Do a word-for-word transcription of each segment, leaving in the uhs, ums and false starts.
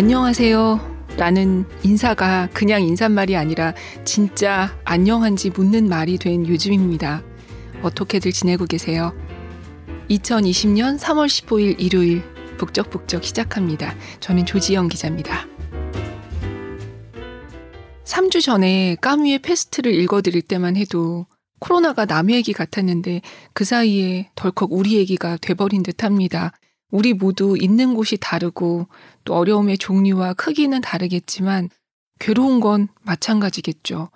안녕하세요 라는 인사가 그냥 인사말이 아니라 진짜 안녕한지 묻는 말이 된 요즘입니다. 어떻게들 지내고 계세요? 이천이십년 삼월 십오일 일요일 북적북적 시작합니다. 저는 조지영 기자입니다. 삼 주 전에 까뮤의 페스트를 읽어드릴 때만 해도 코로나가 남의 얘기 같았는데 그 사이에 덜컥 우리 얘기가 돼버린 듯합니다. 우리 모두 있는 곳이 다르고 또 어려움의 종류와 크기는 다르겠지만 괴로운 건 마찬가지겠죠.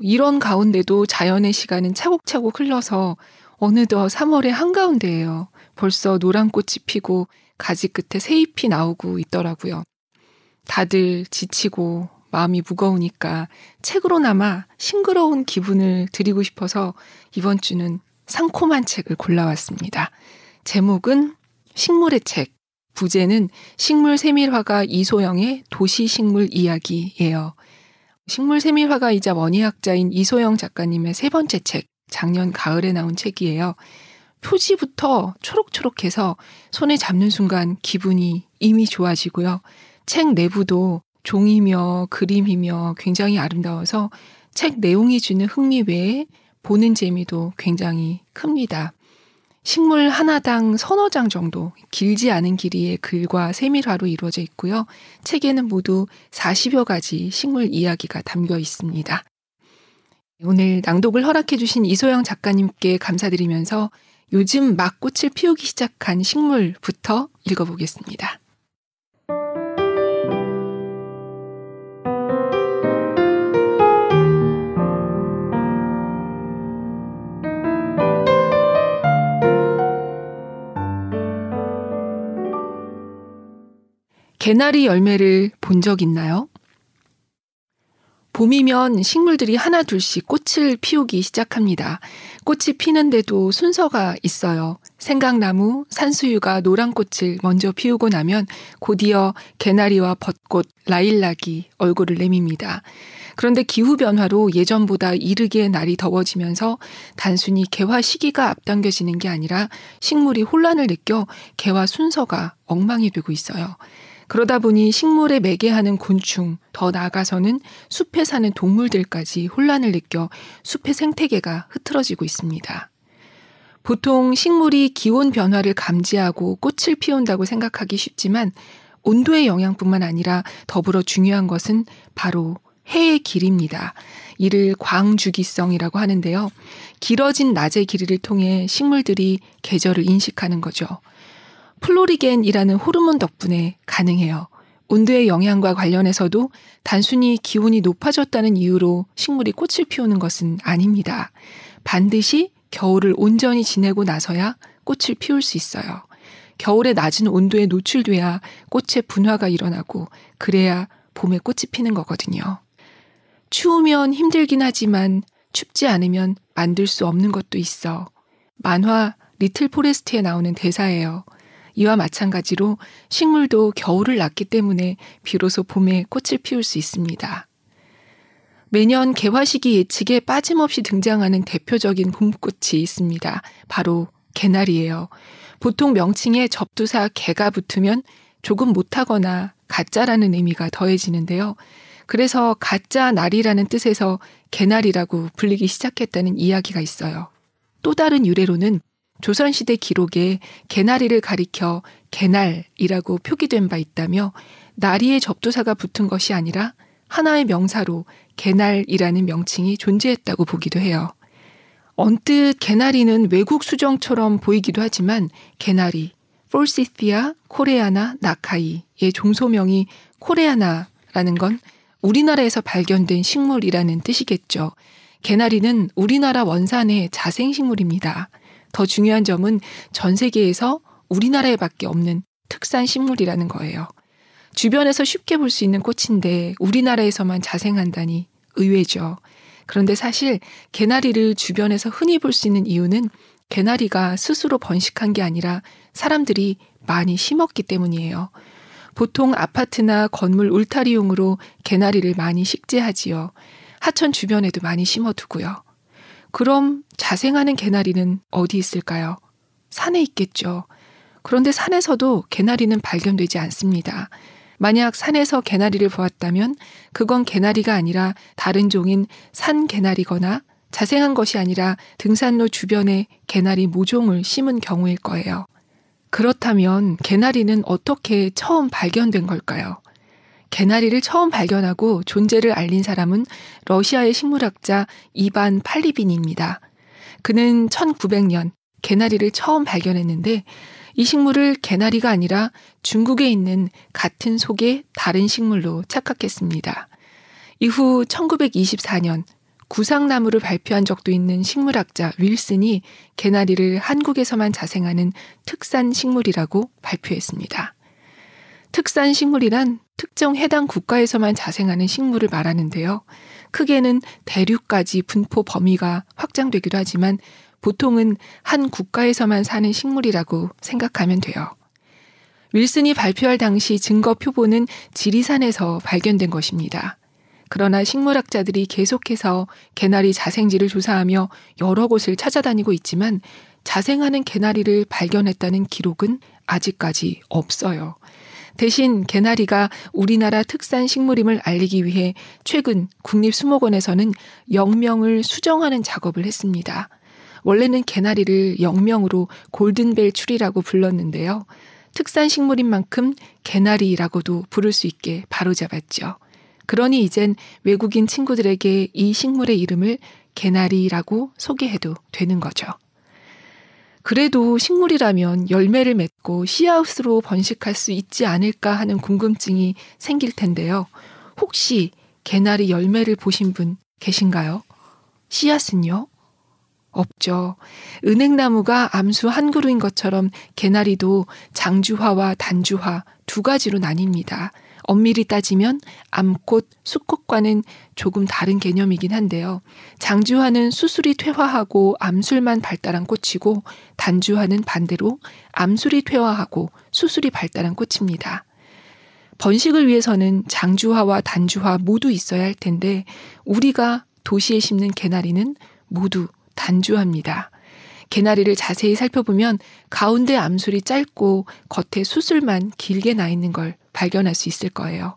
이런 가운데도 자연의 시간은 차곡차곡 흘러서 어느덧 삼월의 한가운데예요. 벌써 노란 꽃이 피고 가지 끝에 새잎이 나오고 있더라고요. 다들 지치고 마음이 무거우니까 책으로나마 싱그러운 기분을 드리고 싶어서 이번 주는 상콤한 책을 골라왔습니다. 제목은 식물의 책, 부제는 식물 세밀화가 이소영의 도시식물 이야기예요. 식물 세밀화가이자 원예학자인 이소영 작가님의 세 번째 책, 작년 가을에 나온 책이에요. 표지부터 초록초록해서 손에 잡는 순간 기분이 이미 좋아지고요. 책 내부도 종이며 그림이며 굉장히 아름다워서 책 내용이 주는 흥미 외에 보는 재미도 굉장히 큽니다. 식물 하나당 서너 장 정도 길지 않은 길이의 글과 세밀화로 이루어져 있고요. 책에는 모두 사십여 가지 식물 이야기가 담겨 있습니다. 오늘 낭독을 허락해 주신 이소영 작가님께 감사드리면서 요즘 막 꽃을 피우기 시작한 식물부터 읽어보겠습니다. 개나리 열매를 본 적 있나요? 봄이면 식물들이 하나 둘씩 꽃을 피우기 시작합니다. 꽃이 피는데도 순서가 있어요. 생강나무, 산수유가 노란 꽃을 먼저 피우고 나면 곧이어 개나리와 벚꽃, 라일락이 얼굴을 내밉니다. 그런데 기후변화로 예전보다 이르게 날이 더워지면서 단순히 개화 시기가 앞당겨지는 게 아니라 식물이 혼란을 느껴 개화 순서가 엉망이 되고 있어요. 그러다 보니 식물에 매개하는 곤충, 더 나아가서는 숲에 사는 동물들까지 혼란을 느껴 숲의 생태계가 흐트러지고 있습니다. 보통 식물이 기온 변화를 감지하고 꽃을 피운다고 생각하기 쉽지만 온도의 영향뿐만 아니라 더불어 중요한 것은 바로 해의 길입니다. 이를 광주기성이라고 하는데요. 길어진 낮의 길이를 통해 식물들이 계절을 인식하는 거죠. 플로리겐이라는 호르몬 덕분에 가능해요. 온도의 영향과 관련해서도 단순히 기온이 높아졌다는 이유로 식물이 꽃을 피우는 것은 아닙니다. 반드시 겨울을 온전히 지내고 나서야 꽃을 피울 수 있어요. 겨울의 낮은 온도에 노출돼야 꽃의 분화가 일어나고 그래야 봄에 꽃이 피는 거거든요. 추우면 힘들긴 하지만 춥지 않으면 만들 수 없는 것도 있어. 만화 리틀 포레스트에 나오는 대사예요. 이와 마찬가지로 식물도 겨울을 났기 때문에 비로소 봄에 꽃을 피울 수 있습니다. 매년 개화 시기 예측에 빠짐없이 등장하는 대표적인 봄꽃이 있습니다. 바로 개나리예요. 보통 명칭에 접두사 개가 붙으면 조금 못하거나 가짜라는 의미가 더해지는데요. 그래서 가짜 나리라는 뜻에서 개나리라고 불리기 시작했다는 이야기가 있어요. 또 다른 유래로는 조선시대 기록에 개나리를 가리켜 개날이라고 표기된 바 있다며 나리의 접두사가 붙은 것이 아니라 하나의 명사로 개날이라는 명칭이 존재했다고 보기도 해요. 언뜻 개나리는 외국 수정처럼 보이기도 하지만 개나리, 폴시티아 코레아나 나카이의 종소명이 코레아나라는 건 우리나라에서 발견된 식물이라는 뜻이겠죠. 개나리는 우리나라 원산의 자생식물입니다. 더 중요한 점은 전 세계에서 우리나라에밖에 없는 특산 식물이라는 거예요. 주변에서 쉽게 볼 수 있는 꽃인데 우리나라에서만 자생한다니 의외죠. 그런데 사실 개나리를 주변에서 흔히 볼 수 있는 이유는 개나리가 스스로 번식한 게 아니라 사람들이 많이 심었기 때문이에요. 보통 아파트나 건물 울타리용으로 개나리를 많이 식재하지요. 하천 주변에도 많이 심어두고요. 그럼 자생하는 개나리는 어디 있을까요? 산에 있겠죠. 그런데 산에서도 개나리는 발견되지 않습니다. 만약 산에서 개나리를 보았다면 그건 개나리가 아니라 다른 종인 산 개나리거나 자생한 것이 아니라 등산로 주변에 개나리 모종을 심은 경우일 거예요. 그렇다면 개나리는 어떻게 처음 발견된 걸까요? 개나리를 처음 발견하고 존재를 알린 사람은 러시아의 식물학자 이반 팔리빈입니다. 그는 천구백 년 개나리를 처음 발견했는데 이 식물을 개나리가 아니라 중국에 있는 같은 속의 다른 식물로 착각했습니다. 이후 천구백이십사 년 구상나무를 발표한 적도 있는 식물학자 윌슨이 개나리를 한국에서만 자생하는 특산 식물이라고 발표했습니다. 특산 식물이란 특정 해당 국가에서만 자생하는 식물을 말하는데요. 크게는 대륙까지 분포 범위가 확장되기도 하지만 보통은 한 국가에서만 사는 식물이라고 생각하면 돼요. 윌슨이 발표할 당시 증거 표본은 지리산에서 발견된 것입니다. 그러나 식물학자들이 계속해서 개나리 자생지를 조사하며 여러 곳을 찾아다니고 있지만 자생하는 개나리를 발견했다는 기록은 아직까지 없어요. 대신 개나리가 우리나라 특산 식물임을 알리기 위해 최근 국립수목원에서는 영명을 수정하는 작업을 했습니다. 원래는 개나리를 영명으로 골든벨 추리라고 불렀는데요. 특산 식물인 만큼 개나리라고도 부를 수 있게 바로잡았죠. 그러니 이젠 외국인 친구들에게 이 식물의 이름을 개나리라고 소개해도 되는 거죠. 그래도 식물이라면 열매를 맺고 씨앗으로 번식할 수 있지 않을까 하는 궁금증이 생길 텐데요. 혹시 개나리 열매를 보신 분 계신가요? 씨앗은요? 없죠. 은행나무가 암수 한 그루인 것처럼 개나리도 장주화와 단주화 두 가지로 나뉩니다. 엄밀히 따지면 암꽃, 수꽃과는 조금 다른 개념이긴 한데요. 장주화는 수술이 퇴화하고 암술만 발달한 꽃이고 단주화는 반대로 암술이 퇴화하고 수술이 발달한 꽃입니다. 번식을 위해서는 장주화와 단주화 모두 있어야 할 텐데 우리가 도시에 심는 개나리는 모두 단주화입니다. 개나리를 자세히 살펴보면 가운데 암술이 짧고 겉에 수술만 길게 나 있는 걸 발견할 수 있을 거예요.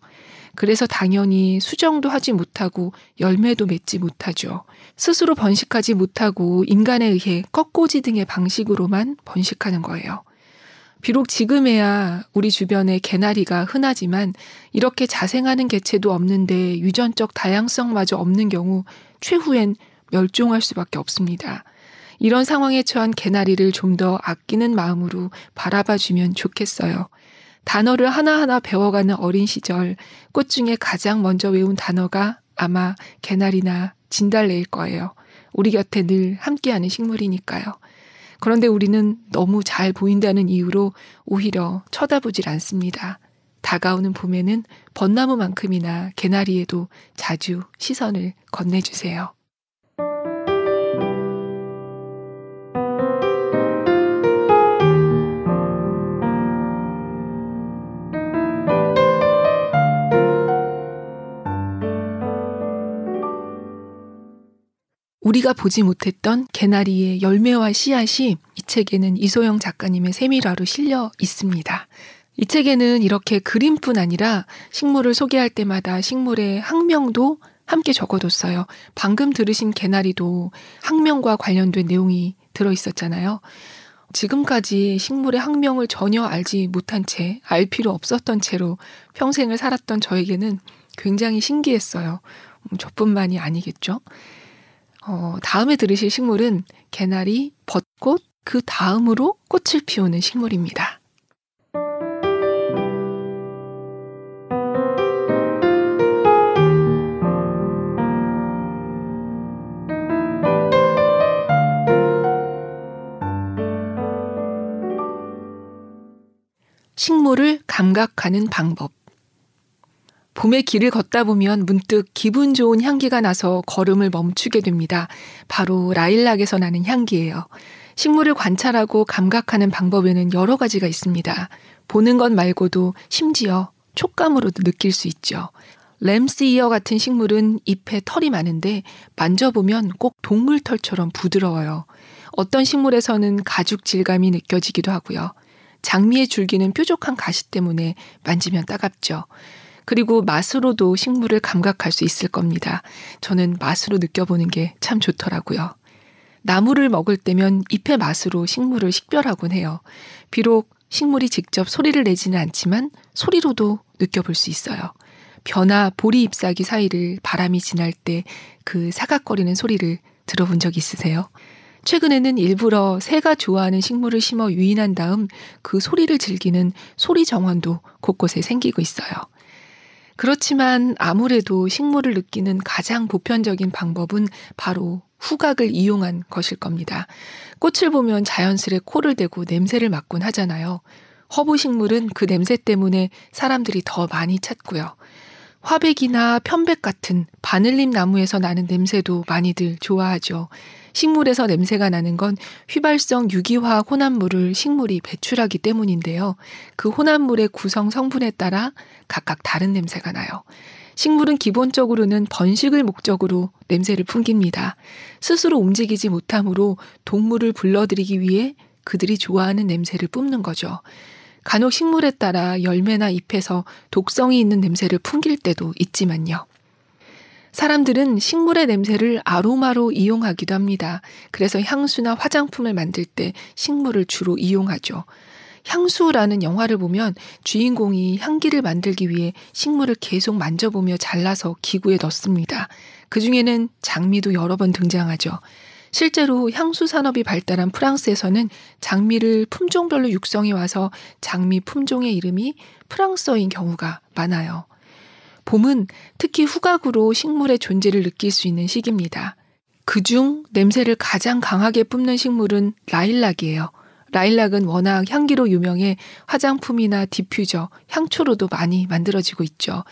그래서 당연히 수정도 하지 못하고 열매도 맺지 못하죠. 스스로 번식하지 못하고 인간에 의해 꺾꽂이 등의 방식으로만 번식하는 거예요. 비록 지금에야 우리 주변에 개나리가 흔하지만 이렇게 자생하는 개체도 없는데 유전적 다양성마저 없는 경우 최후엔 멸종할 수밖에 없습니다. 이런 상황에 처한 개나리를 좀 더 아끼는 마음으로 바라봐주면 좋겠어요. 단어를 하나하나 배워가는 어린 시절, 꽃 중에 가장 먼저 외운 단어가 아마 개나리나 진달래일 거예요. 우리 곁에 늘 함께하는 식물이니까요. 그런데 우리는 너무 잘 보인다는 이유로 오히려 쳐다보질 않습니다. 다가오는 봄에는 벚나무만큼이나 개나리에도 자주 시선을 건네주세요. 우리가 보지 못했던 개나리의 열매와 씨앗이 이 책에는 이소영 작가님의 세밀화로 실려 있습니다. 이 책에는 이렇게 그림뿐 아니라 식물을 소개할 때마다 식물의 학명도 함께 적어뒀어요. 방금 들으신 개나리도 학명과 관련된 내용이 들어있었잖아요. 지금까지 식물의 학명을 전혀 알지 못한 채, 알 필요 없었던 채로 평생을 살았던 저에게는 굉장히 신기했어요. 저뿐만이 아니겠죠. 어, 다음에 들으실 식물은 개나리, 벚꽃, 그 다음으로 꽃을 피우는 식물입니다. 식물을 감각하는 방법. 봄에 길을 걷다 보면 문득 기분 좋은 향기가 나서 걸음을 멈추게 됩니다. 바로 라일락에서 나는 향기예요. 식물을 관찰하고 감각하는 방법에는 여러 가지가 있습니다. 보는 것 말고도 심지어 촉감으로도 느낄 수 있죠. 램스이어 같은 식물은 잎에 털이 많은데 만져보면 꼭 동물 털처럼 부드러워요. 어떤 식물에서는 가죽 질감이 느껴지기도 하고요. 장미의 줄기는 뾰족한 가시 때문에 만지면 따갑죠. 그리고 맛으로도 식물을 감각할 수 있을 겁니다. 저는 맛으로 느껴보는 게 참 좋더라고요. 나무를 먹을 때면 잎의 맛으로 식물을 식별하곤 해요. 비록 식물이 직접 소리를 내지는 않지만 소리로도 느껴볼 수 있어요. 벼나 보리 잎사귀 사이를 바람이 지날 때 그 사각거리는 소리를 들어본 적 있으세요? 최근에는 일부러 새가 좋아하는 식물을 심어 유인한 다음 그 소리를 즐기는 소리 정원도 곳곳에 생기고 있어요. 그렇지만 아무래도 식물을 느끼는 가장 보편적인 방법은 바로 후각을 이용한 것일 겁니다. 꽃을 보면 자연스레 코를 대고 냄새를 맡곤 하잖아요. 허브식물은 그 냄새 때문에 사람들이 더 많이 찾고요. 화백이나 편백 같은 바늘잎 나무에서 나는 냄새도 많이들 좋아하죠. 식물에서 냄새가 나는 건 휘발성 유기화학 혼합물을 식물이 배출하기 때문인데요. 그 혼합물의 구성 성분에 따라 각각 다른 냄새가 나요. 식물은 기본적으로는 번식을 목적으로 냄새를 풍깁니다. 스스로 움직이지 못하므로 동물을 불러들이기 위해 그들이 좋아하는 냄새를 뿜는 거죠. 간혹 식물에 따라 열매나 잎에서 독성이 있는 냄새를 풍길 때도 있지만요. 사람들은 식물의 냄새를 아로마로 이용하기도 합니다. 그래서 향수나 화장품을 만들 때 식물을 주로 이용하죠. 향수라는 영화를 보면 주인공이 향기를 만들기 위해 식물을 계속 만져보며 잘라서 기구에 넣습니다. 그중에는 장미도 여러 번 등장하죠. 실제로 향수 산업이 발달한 프랑스에서는 장미를 품종별로 육성해 와서 장미 품종의 이름이 프랑스어인 경우가 많아요. 봄은 특히 후각으로 식물의 존재를 느낄 수 있는 시기입니다. 그중 냄새를 가장 강하게 뿜는 식물은 라일락이에요. 라일락은 워낙 향기로 유명해 화장품이나 디퓨저, 향초로도 많이 만들어지고 있죠.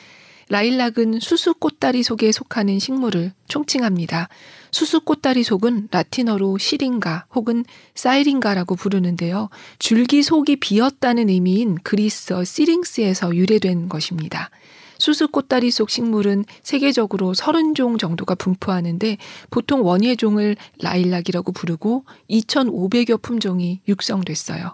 라일락은 수수꽃다리 속에 속하는 식물을 총칭합니다. 수수꽃다리 속은 라틴어로 시린가 혹은 사이린가라고 부르는데요. 줄기 속이 비었다는 의미인 그리스어 시링스에서 유래된 것입니다. 수수꽃다리 속 식물은 세계적으로 삼십 종 정도가 분포하는데 보통 원예종을 라일락이라고 부르고 이천오백여 품종이 육성됐어요.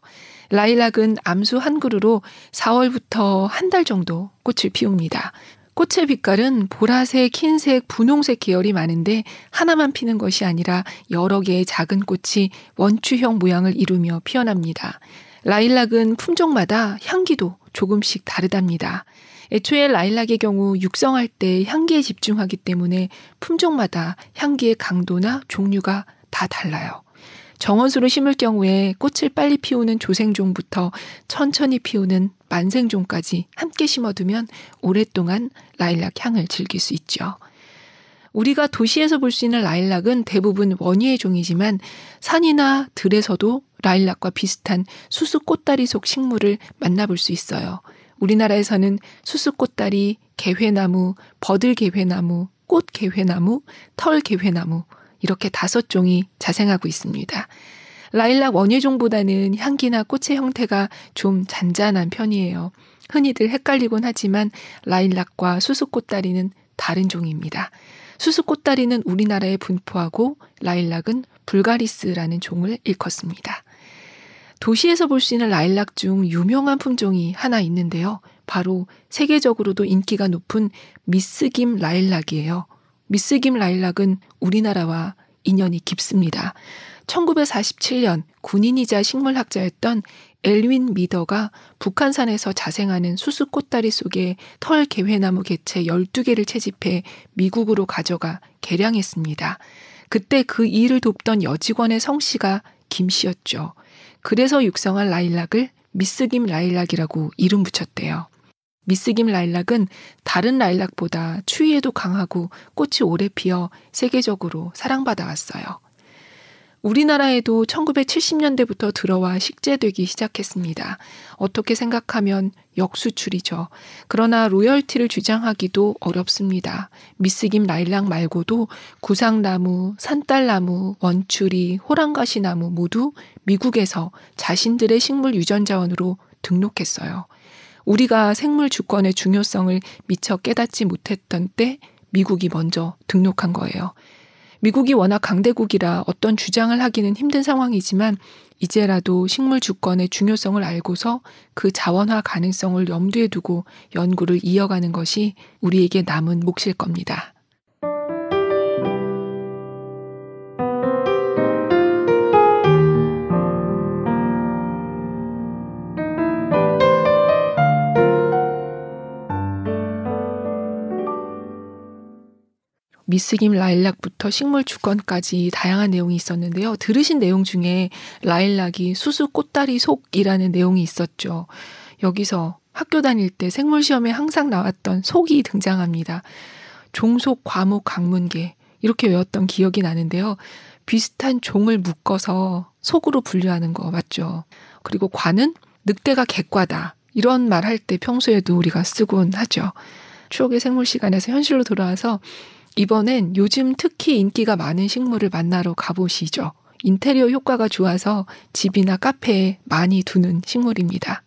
라일락은 암수 한 그루로 사월부터 한 달 정도 꽃을 피웁니다. 꽃의 빛깔은 보라색, 흰색, 분홍색 계열이 많은데 하나만 피는 것이 아니라 여러 개의 작은 꽃이 원추형 모양을 이루며 피어납니다. 라일락은 품종마다 향기도 조금씩 다르답니다. 애초에 라일락의 경우 육성할 때 향기에 집중하기 때문에 품종마다 향기의 강도나 종류가 다 달라요. 정원수로 심을 경우에 꽃을 빨리 피우는 조생종부터 천천히 피우는 만생종까지 함께 심어두면 오랫동안 라일락 향을 즐길 수 있죠. 우리가 도시에서 볼 수 있는 라일락은 대부분 원예의 종이지만 산이나 들에서도 라일락과 비슷한 수수꽃다리 속 식물을 만나볼 수 있어요. 우리나라에서는 수수꽃다리, 개회나무, 버들개회나무, 꽃개회나무, 털개회나무 이렇게 다섯 종이 자생하고 있습니다. 라일락 원예종보다는 향기나 꽃의 형태가 좀 잔잔한 편이에요. 흔히들 헷갈리곤 하지만 라일락과 수수꽃다리는 다른 종입니다. 수수꽃다리는 우리나라에 분포하고 라일락은 불가리스라는 종을 일컫습니다. 도시에서 볼 수 있는 라일락 중 유명한 품종이 하나 있는데요. 바로 세계적으로도 인기가 높은 미스김 라일락이에요. 미스김 라일락은 우리나라와 인연이 깊습니다. 천구백사십칠 년 군인이자 식물학자였던 엘윈 미더가 북한산에서 자생하는 수수꽃다리 속에 털 개회나무 개체 열두 개를 채집해 미국으로 가져가 개량했습니다. 그때 그 일을 돕던 여직원의 성씨가 김씨였죠. 그래서 육성한 라일락을 미스김 라일락이라고 이름 붙였대요. 미스김 라일락은 다른 라일락보다 추위에도 강하고 꽃이 오래 피어 세계적으로 사랑받아 왔어요. 우리나라에도 천구백칠십 년대부터 들어와 식재되기 시작했습니다. 어떻게 생각하면 역수출이죠. 그러나 로열티를 주장하기도 어렵습니다. 미스김 라일락 말고도 구상나무, 산딸나무, 원추리, 호랑가시나무 모두 미국에서 자신들의 식물 유전자원으로 등록했어요. 우리가 생물 주권의 중요성을 미처 깨닫지 못했던 때 미국이 먼저 등록한 거예요. 미국이 워낙 강대국이라 어떤 주장을 하기는 힘든 상황이지만 이제라도 식물 주권의 중요성을 알고서 그 자원화 가능성을 염두에 두고 연구를 이어가는 것이 우리에게 남은 몫일 겁니다. 미스김 라일락부터 식물 주권까지 다양한 내용이 있었는데요. 들으신 내용 중에 라일락이 수수 꽃다리 속이라는 내용이 있었죠. 여기서 학교 다닐 때 생물 시험에 항상 나왔던 속이 등장합니다. 종속 과목 강문계 이렇게 외웠던 기억이 나는데요. 비슷한 종을 묶어서 속으로 분류하는 거 맞죠? 그리고 과는 늑대가 객과다 이런 말 할 때 평소에도 우리가 쓰곤 하죠. 추억의 생물 시간에서 현실로 돌아와서 이번엔 요즘 특히 인기가 많은 식물을 만나러 가보시죠. 인테리어 효과가 좋아서 집이나 카페에 많이 두는 식물입니다.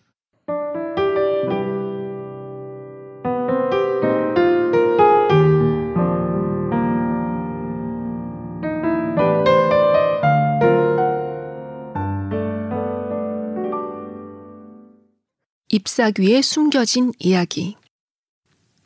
잎사귀에 숨겨진 이야기.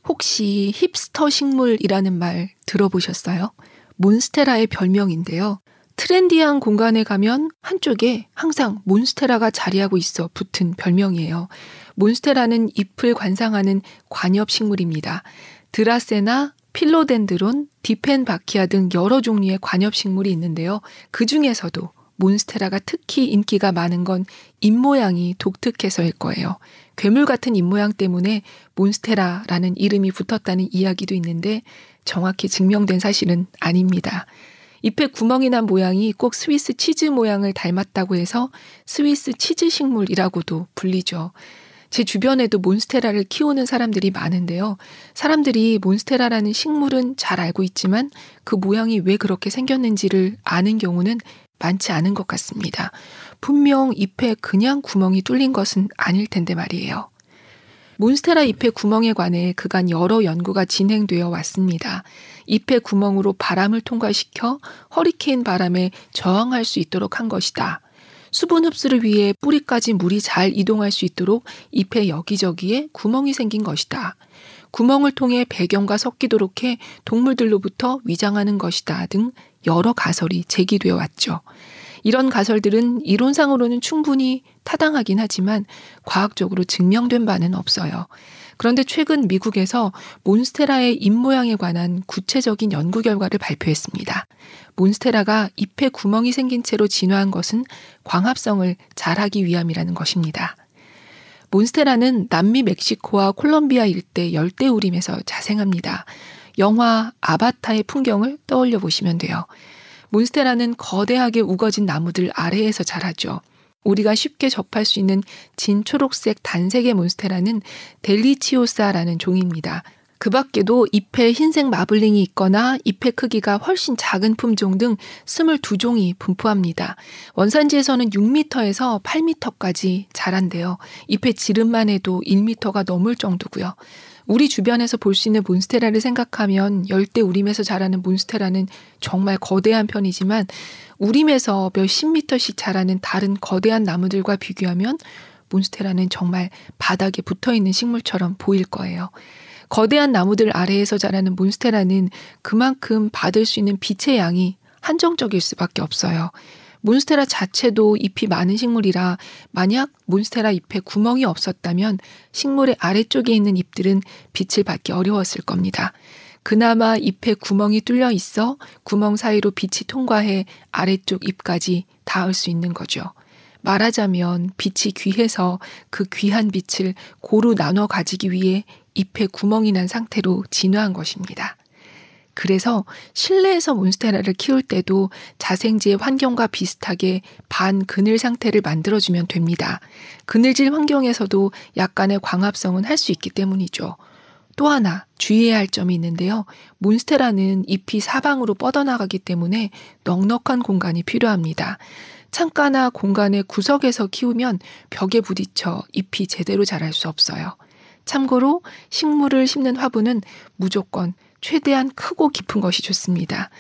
혹시 힙스터 식물이라는 말 들어보셨어요? 몬스테라의 별명인데요. 트렌디한 공간에 가면 한쪽에 항상 몬스테라가 자리하고 있어 붙은 별명이에요. 몬스테라는 잎을 관상하는 관엽식물입니다. 드라세나, 필로덴드론, 디펜바키아 등 여러 종류의 관엽식물이 있는데요. 그 중에서도 몬스테라가 특히 인기가 많은 건 잎모양이 독특해서일 거예요. 괴물 같은 잎모양 때문에 몬스테라라는 이름이 붙었다는 이야기도 있는데 정확히 증명된 사실은 아닙니다. 잎에 구멍이 난 모양이 꼭 스위스 치즈 모양을 닮았다고 해서 스위스 치즈 식물이라고도 불리죠. 제 주변에도 몬스테라를 키우는 사람들이 많은데요. 사람들이 몬스테라라는 식물은 잘 알고 있지만 그 모양이 왜 그렇게 생겼는지를 아는 경우는 많지 않은 것 같습니다. 분명 잎에 그냥 구멍이 뚫린 것은 아닐 텐데 말이에요. 몬스테라 잎의 구멍에 관해 그간 여러 연구가 진행되어 왔습니다. 잎의 구멍으로 바람을 통과시켜 허리케인 바람에 저항할 수 있도록 한 것이다. 수분 흡수를 위해 뿌리까지 물이 잘 이동할 수 있도록 잎의 여기저기에 구멍이 생긴 것이다. 구멍을 통해 배경과 섞이도록 해 동물들로부터 위장하는 것이다 등 여러 가설이 제기되어 왔죠. 이런 가설들은 이론상으로는 충분히 타당하긴 하지만 과학적으로 증명된 바는 없어요. 그런데 최근 미국에서 몬스테라의 잎 모양에 관한 구체적인 연구 결과를 발표했습니다. 몬스테라가 잎에 구멍이 생긴 채로 진화한 것은 광합성을 잘하기 위함이라는 것입니다. 몬스테라는 남미 멕시코와 콜롬비아 일대 열대우림에서 자생합니다. 영화 아바타의 풍경을 떠올려 보시면 돼요. 몬스테라는 거대하게 우거진 나무들 아래에서 자라죠. 우리가 쉽게 접할 수 있는 진초록색 단색의 몬스테라는 델리치오사라는 종입니다. 그 밖에도 잎에 흰색 마블링이 있거나 잎의 크기가 훨씬 작은 품종 등 이십이 종이 분포합니다. 원산지에서는 육 미터에서 팔 미터까지 자란대요. 잎의 지름만 해도 일 미터가 넘을 정도고요. 우리 주변에서 볼 수 있는 몬스테라를 생각하면 열대 우림에서 자라는 몬스테라는 정말 거대한 편이지만 우림에서 몇십 미터씩 자라는 다른 거대한 나무들과 비교하면 몬스테라는 정말 바닥에 붙어있는 식물처럼 보일 거예요. 거대한 나무들 아래에서 자라는 몬스테라는 그만큼 받을 수 있는 빛의 양이 한정적일 수밖에 없어요. 몬스테라 자체도 잎이 많은 식물이라 만약 몬스테라 잎에 구멍이 없었다면 식물의 아래쪽에 있는 잎들은 빛을 받기 어려웠을 겁니다. 그나마 잎에 구멍이 뚫려 있어 구멍 사이로 빛이 통과해 아래쪽 잎까지 닿을 수 있는 거죠. 말하자면 빛이 귀해서 그 귀한 빛을 고루 나눠 가지기 위해 잎에 구멍이 난 상태로 진화한 것입니다. 그래서 실내에서 몬스테라를 키울 때도 자생지의 환경과 비슷하게 반그늘 상태를 만들어주면 됩니다. 그늘질 환경에서도 약간의 광합성은 할 수 있기 때문이죠. 또 하나 주의해야 할 점이 있는데요. 몬스테라는 잎이 사방으로 뻗어나가기 때문에 넉넉한 공간이 필요합니다. 창가나 공간의 구석에서 키우면 벽에 부딪혀 잎이 제대로 자랄 수 없어요. 참고로 식물을 심는 화분은 무조건 최대한 크고 깊은 것이 좋습니다.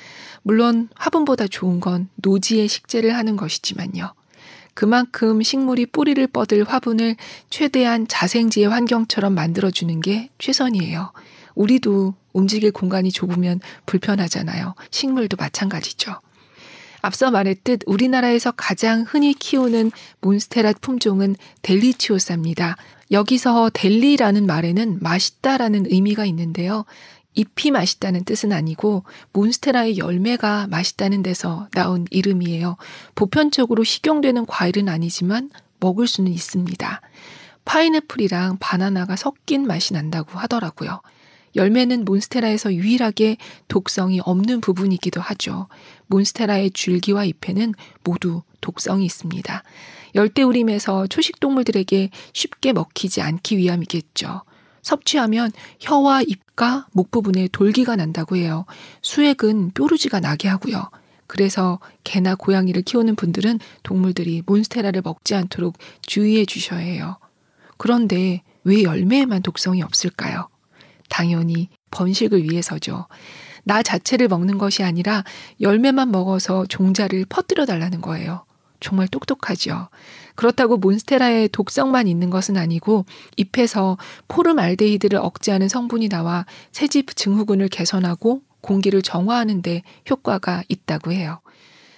물론 화분보다 좋은 건 노지에 식재를 하는 것이지만요. 그만큼 식물이 뿌리를 뻗을 화분을 최대한 자생지의 환경처럼 만들어주는 게 최선이에요. 우리도 움직일 공간이 좁으면 불편하잖아요. 식물도 마찬가지죠. 앞서 말했듯 우리나라에서 가장 흔히 키우는 몬스테라 품종은 델리치오사입니다. 여기서 델리라는 말에는 맛있다라는 의미가 있는데요. 잎이 맛있다는 뜻은 아니고 몬스테라의 열매가 맛있다는 데서 나온 이름이에요. 보편적으로 식용되는 과일은 아니지만 먹을 수는 있습니다. 파인애플이랑 바나나가 섞인 맛이 난다고 하더라고요. 열매는 몬스테라에서 유일하게 독성이 없는 부분이기도 하죠. 몬스테라의 줄기와 잎에는 모두 독성이 있습니다. 열대우림에서 초식동물들에게 쉽게 먹히지 않기 위함이겠죠. 섭취하면 혀와 입과 목 부분에 돌기가 난다고 해요. 수액은 뾰루지가 나게 하고요. 그래서 개나 고양이를 키우는 분들은 동물들이 몬스테라를 먹지 않도록 주의해 주셔야 해요. 그런데 왜 열매에만 독성이 없을까요? 당연히 번식을 위해서죠. 나 자체를 먹는 것이 아니라 열매만 먹어서 종자를 퍼뜨려 달라는 거예요. 정말 똑똑하죠. 그렇다고 몬스테라에 독성만 있는 것은 아니고 잎에서 포름알데히드를 억제하는 성분이 나와 새집 증후군을 개선하고 공기를 정화하는 데 효과가 있다고 해요.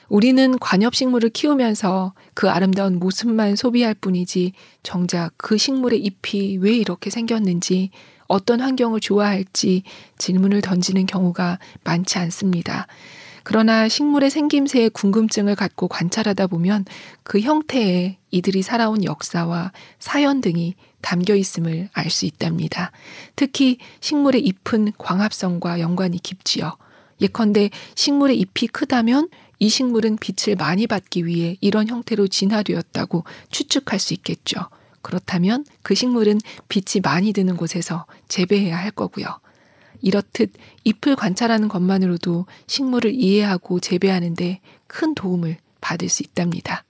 우리는 관엽식물을 키우면서 그 아름다운 모습만 소비할 뿐이지 정작 그 식물의 잎이 왜 이렇게 생겼는지 어떤 환경을 좋아할지 질문을 던지는 경우가 많지 않습니다. 그러나 식물의 생김새에 궁금증을 갖고 관찰하다 보면 그 형태에 이들이 살아온 역사와 사연 등이 담겨 있음을 알 수 있답니다. 특히 식물의 잎은 광합성과 연관이 깊지요. 예컨대 식물의 잎이 크다면 이 식물은 빛을 많이 받기 위해 이런 형태로 진화되었다고 추측할 수 있겠죠. 그렇다면 그 식물은 빛이 많이 드는 곳에서 재배해야 할 거고요. 이렇듯 잎을 관찰하는 것만으로도 식물을 이해하고 재배하는 데 큰 도움을 받을 수 있답니다.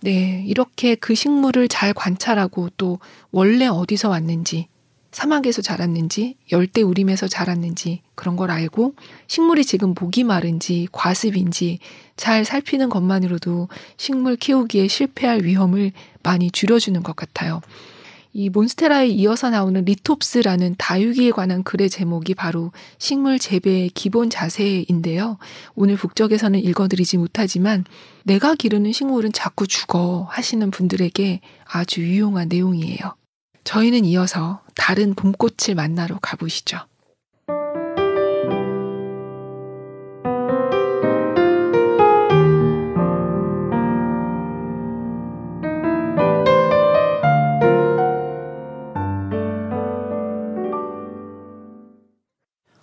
네, 이렇게 그 식물을 잘 관찰하고 또 원래 어디서 왔는지, 사막에서 자랐는지, 열대우림에서 자랐는지 그런 걸 알고 식물이 지금 목이 마른지 과습인지 잘 살피는 것만으로도 식물 키우기에 실패할 위험을 많이 줄여주는 것 같아요. 이 몬스테라에 이어서 나오는 리톱스라는 다육이에 관한 글의 제목이 바로 식물 재배의 기본 자세인데요. 오늘 북적에서는 읽어드리지 못하지만 내가 기르는 식물은 자꾸 죽어 하시는 분들에게 아주 유용한 내용이에요. 저희는 이어서 다른 봄꽃을 만나러 가보시죠.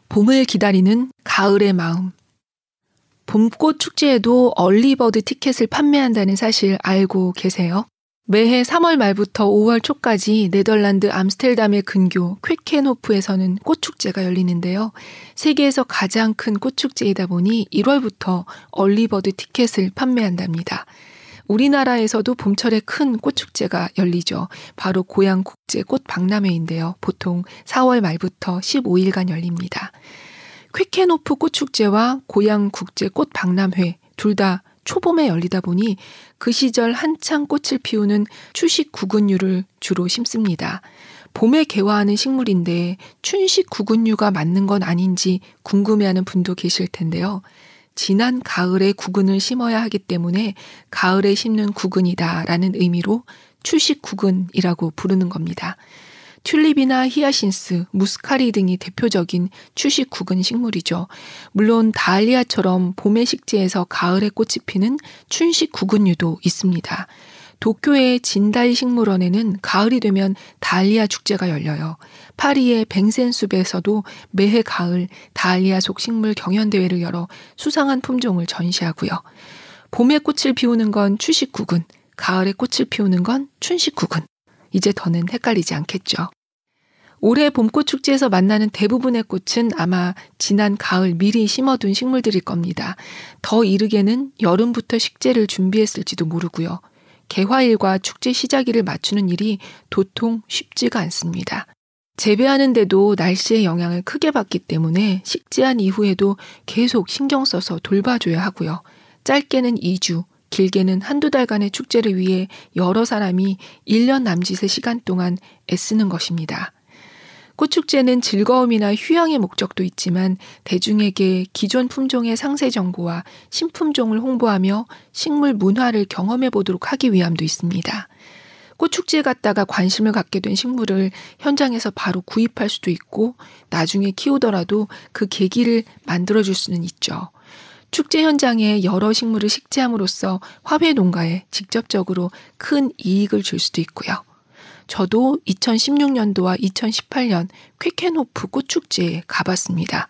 봄을 기다리는 가을의 마음. 봄꽃 축제에도 얼리버드 티켓을 판매한다는 사실 알고 계세요? 매해 삼월 말부터 오월 초까지 네덜란드 암스테르담의 근교 퀘켄호프에서는 꽃축제가 열리는데요. 세계에서 가장 큰 꽃축제이다 보니 일월부터 얼리버드 티켓을 판매한답니다. 우리나라에서도 봄철에 큰 꽃축제가 열리죠. 바로 고양국제꽃박람회인데요. 보통 사월 말부터 십오 일간 열립니다. 퀘켄호프 꽃축제와 고양국제꽃박람회 둘 다 초봄에 열리다 보니 그 시절 한창 꽃을 피우는 추식 구근류를 주로 심습니다. 봄에 개화하는 식물인데 춘식 구근류가 맞는 건 아닌지 궁금해하는 분도 계실 텐데요. 지난 가을에 구근을 심어야 하기 때문에 가을에 심는 구근이다라는 의미로 추식 구근이라고 부르는 겁니다. 튤립이나 히아신스, 무스카리 등이 대표적인 추식 구근 식물이죠. 물론 다알리아처럼 봄의 식재에서 가을에 꽃이 피는 춘식 구근류도 있습니다. 도쿄의 진다이 식물원에는 가을이 되면 다알리아 축제가 열려요. 파리의 뱅센숲에서도 매해 가을 다알리아 속 식물 경연대회를 열어 수상한 품종을 전시하고요. 봄에 꽃을 피우는 건 추식구근, 가을에 꽃을 피우는 건 춘식구근. 이제 더는 헷갈리지 않겠죠. 올해 봄꽃축제에서 만나는 대부분의 꽃은 아마 지난 가을 미리 심어둔 식물들일 겁니다. 더 이르게는 여름부터 식재를 준비했을지도 모르고요. 개화일과 축제 시작일을 맞추는 일이 도통 쉽지가 않습니다. 재배하는데도 날씨의 영향을 크게 받기 때문에 식재한 이후에도 계속 신경 써서 돌봐줘야 하고요. 짧게는 이 주, 길게는 한두 달간의 축제를 위해 여러 사람이 일 년 남짓의 시간 동안 애쓰는 것입니다. 꽃축제는 즐거움이나 휴양의 목적도 있지만 대중에게 기존 품종의 상세 정보와 신품종을 홍보하며 식물 문화를 경험해 보도록 하기 위함도 있습니다. 꽃축제에 갔다가 관심을 갖게 된 식물을 현장에서 바로 구입할 수도 있고 나중에 키우더라도 그 계기를 만들어줄 수는 있죠. 축제 현장에 여러 식물을 식재함으로써 화훼 농가에 직접적으로 큰 이익을 줄 수도 있고요. 저도 이천십육 년도와 이천십팔 년 퀘켄호프 꽃축제에 가봤습니다.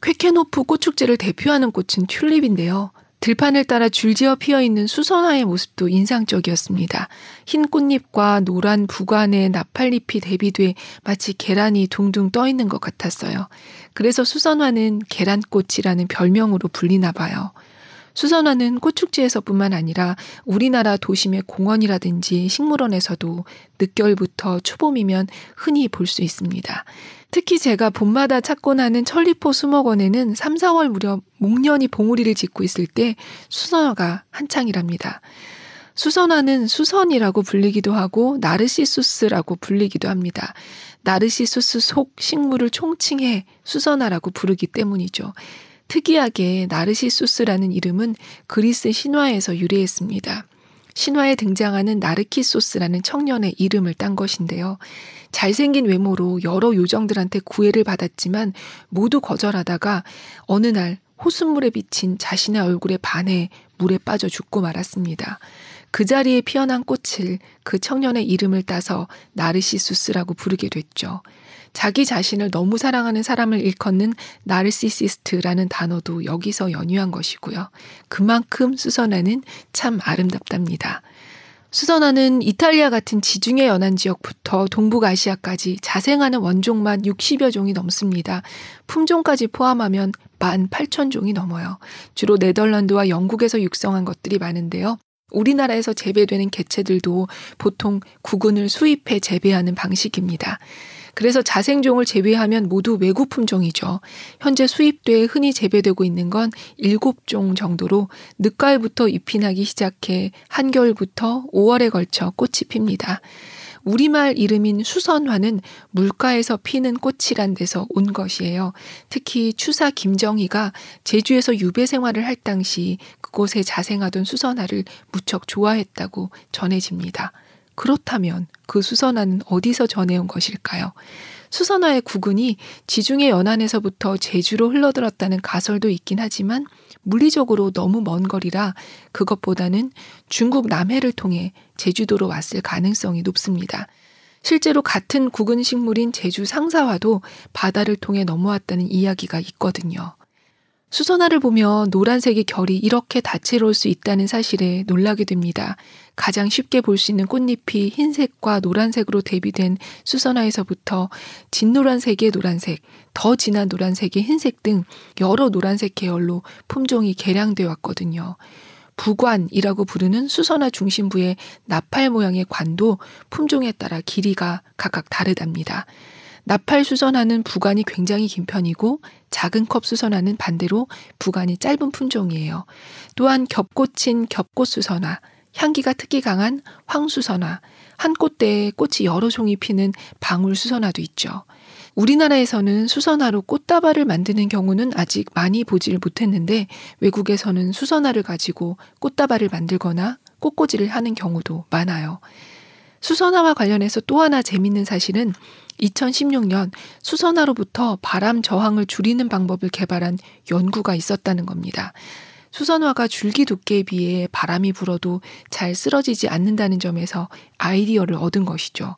퀘켄호프 꽃축제를 대표하는 꽃은 튤립인데요. 들판을 따라 줄지어 피어있는 수선화의 모습도 인상적이었습니다. 흰 꽃잎과 노란 부관의 나팔잎이 대비돼 마치 계란이 둥둥 떠있는 것 같았어요. 그래서 수선화는 계란꽃이라는 별명으로 불리나 봐요. 수선화는 꽃축제에서뿐만 아니라 우리나라 도심의 공원이라든지 식물원에서도 늦겨울부터 초봄이면 흔히 볼 수 있습니다. 특히 제가 봄마다 찾곤 하는 천리포 수목원에는 삼, 사월 무렵 목련이 봉우리를 짓고 있을 때 수선화가 한창이랍니다. 수선화는 수선이라고 불리기도 하고 나르시수스라고 불리기도 합니다. 나르시수스 속 식물을 총칭해 수선화라고 부르기 때문이죠. 특이하게 나르시수스라는 이름은 그리스 신화에서 유래했습니다. 신화에 등장하는 나르키소스라는 청년의 이름을 딴 것인데요. 잘생긴 외모로 여러 요정들한테 구애를 받았지만 모두 거절하다가 어느 날 호숫물에 비친 자신의 얼굴에 반해 물에 빠져 죽고 말았습니다. 그 자리에 피어난 꽃을 그 청년의 이름을 따서 나르시수스라고 부르게 됐죠. 자기 자신을 너무 사랑하는 사람을 일컫는 나르시시스트라는 단어도 여기서 연유한 것이고요. 그만큼 수선화는 참 아름답답니다. 수선화는 이탈리아 같은 지중해 연안 지역부터 동북아시아까지 자생하는 원종만 육십여 종이 넘습니다. 품종까지 포함하면 만 팔천 종이 넘어요. 주로 네덜란드와 영국에서 육성한 것들이 많은데요. 우리나라에서 재배되는 개체들도 보통 구근을 수입해 재배하는 방식입니다. 그래서 자생종을 제외하면 모두 외국 품종이죠. 현재 수입돼 흔히 재배되고 있는 건 일곱 종 정도로 늦가을부터 잎이 나기 시작해 한겨울부터 오월에 걸쳐 꽃이 핍니다. 우리말 이름인 수선화는 물가에서 피는 꽃이란 데서 온 것이에요. 특히 추사 김정희가 제주에서 유배 생활을 할 당시 그곳에 자생하던 수선화를 무척 좋아했다고 전해집니다. 그렇다면 그 수선화는 어디서 전해온 것일까요? 수선화의 구근이 지중해 연안에서부터 제주로 흘러들었다는 가설도 있긴 하지만 물리적으로 너무 먼 거리라 그것보다는 중국 남해를 통해 제주도로 왔을 가능성이 높습니다. 실제로 같은 구근 식물인 제주 상사화도 바다를 통해 넘어왔다는 이야기가 있거든요. 수선화를 보면 노란색의 결이 이렇게 다채로울 수 있다는 사실에 놀라게 됩니다. 가장 쉽게 볼 수 있는 꽃잎이 흰색과 노란색으로 대비된 수선화에서부터 진노란색의 노란색, 더 진한 노란색의 흰색 등 여러 노란색 계열로 품종이 개량되어 왔거든요. 부관이라고 부르는 수선화 중심부의 나팔 모양의 관도 품종에 따라 길이가 각각 다르답니다. 나팔 수선화는 부관이 굉장히 긴 편이고 작은 컵 수선화는 반대로 부관이 짧은 품종이에요. 또한 겹꽃인 겹꽃 수선화, 향기가 특히 강한 황수선화, 한 꽃대에 꽃이 여러 종이 피는 방울 수선화도 있죠. 우리나라에서는 수선화로 꽃다발을 만드는 경우는 아직 많이 보질 못했는데 외국에서는 수선화를 가지고 꽃다발을 만들거나 꽃꽂이를 하는 경우도 많아요. 수선화와 관련해서 또 하나 재밌는 사실은 이천십육 년 수선화로부터 바람 저항을 줄이는 방법을 개발한 연구가 있었다는 겁니다. 수선화가 줄기 두께에 비해 바람이 불어도 잘 쓰러지지 않는다는 점에서 아이디어를 얻은 것이죠.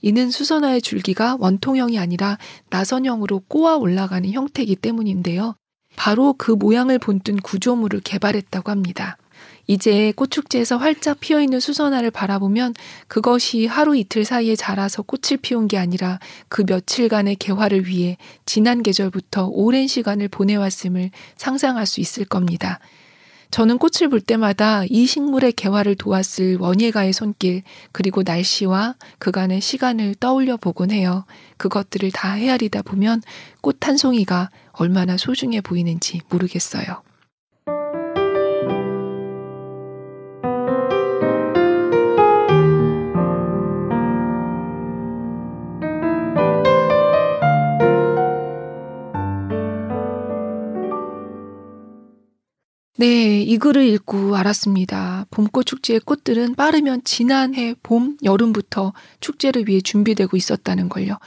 이는 수선화의 줄기가 원통형이 아니라 나선형으로 꼬아 올라가는 형태이기 때문인데요. 바로 그 모양을 본뜬 구조물을 개발했다고 합니다. 이제 꽃축제에서 활짝 피어있는 수선화를 바라보면 그것이 하루 이틀 사이에 자라서 꽃을 피운 게 아니라 그 며칠간의 개화를 위해 지난 계절부터 오랜 시간을 보내왔음을 상상할 수 있을 겁니다. 저는 꽃을 볼 때마다 이 식물의 개화를 도왔을 원예가의 손길, 그리고 날씨와 그간의 시간을 떠올려 보곤 해요. 그것들을 다 헤아리다 보면 꽃 한 송이가 얼마나 소중해 보이는지 모르겠어요. 네, 이 글을 읽고 알았습니다. 봄꽃 축제의 꽃들은 빠르면 지난해 봄, 여름부터 축제를 위해 준비되고 있었다는 걸요.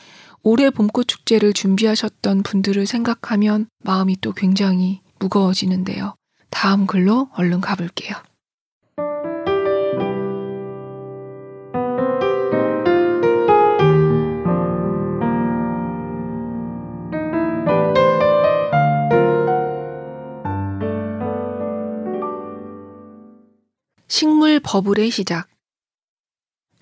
올해 봄꽃 축제를 준비하셨던 분들을 생각하면 마음이 또 굉장히 무거워지는데요. 다음 글로 얼른 가볼게요. 식물 버블의 시작.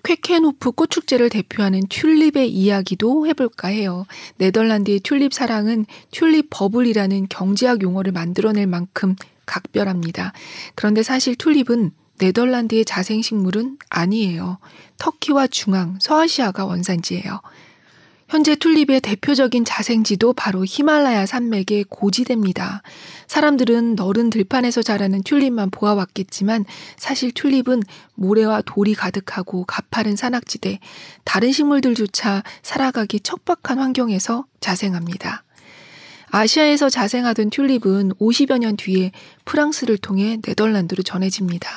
퀘케노프 꽃축제를 대표하는 튤립의 이야기도 해볼까 해요. 네덜란드의 튤립 사랑은 튤립 버블이라는 경제학 용어를 만들어낼 만큼 각별합니다. 그런데 사실 튤립은 네덜란드의 자생식물은 아니에요. 터키와 중앙, 서아시아가 원산지예요. 현재 튤립의 대표적인 자생지도 바로 히말라야 산맥의 고지대입니다. 사람들은 너른 들판에서 자라는 튤립만 보아왔겠지만 사실 튤립은 모래와 돌이 가득하고 가파른 산악지대, 다른 식물들조차 살아가기 척박한 환경에서 자생합니다. 아시아에서 자생하던 튤립은 오십여 년 뒤에 프랑스를 통해 네덜란드로 전해집니다.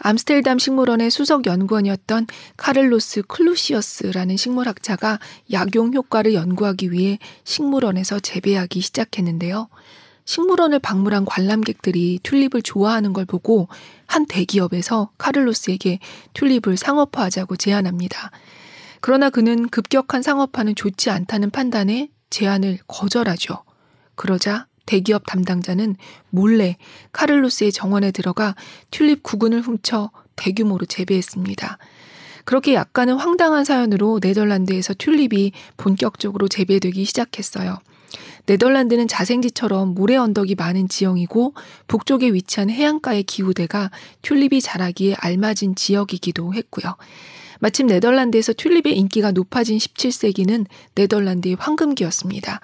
암스테르담 식물원의 수석 연구원이었던 카를로스 클루시어스라는 식물학자가 약용 효과를 연구하기 위해 식물원에서 재배하기 시작했는데요. 식물원을 방문한 관람객들이 튤립을 좋아하는 걸 보고 한 대기업에서 카를로스에게 튤립을 상업화하자고 제안합니다. 그러나 그는 급격한 상업화는 좋지 않다는 판단에 제안을 거절하죠. 그러자 대기업 담당자는 몰래 카를로스의 정원에 들어가 튤립 구근을 훔쳐 대규모로 재배했습니다. 그렇게 약간은 황당한 사연으로 네덜란드에서 튤립이 본격적으로 재배되기 시작했어요. 네덜란드는 자생지처럼 모래 언덕이 많은 지형이고 북쪽에 위치한 해안가의 기후대가 튤립이 자라기에 알맞은 지역이기도 했고요. 마침 네덜란드에서 튤립의 인기가 높아진 십칠 세기는 네덜란드의 황금기였습니다.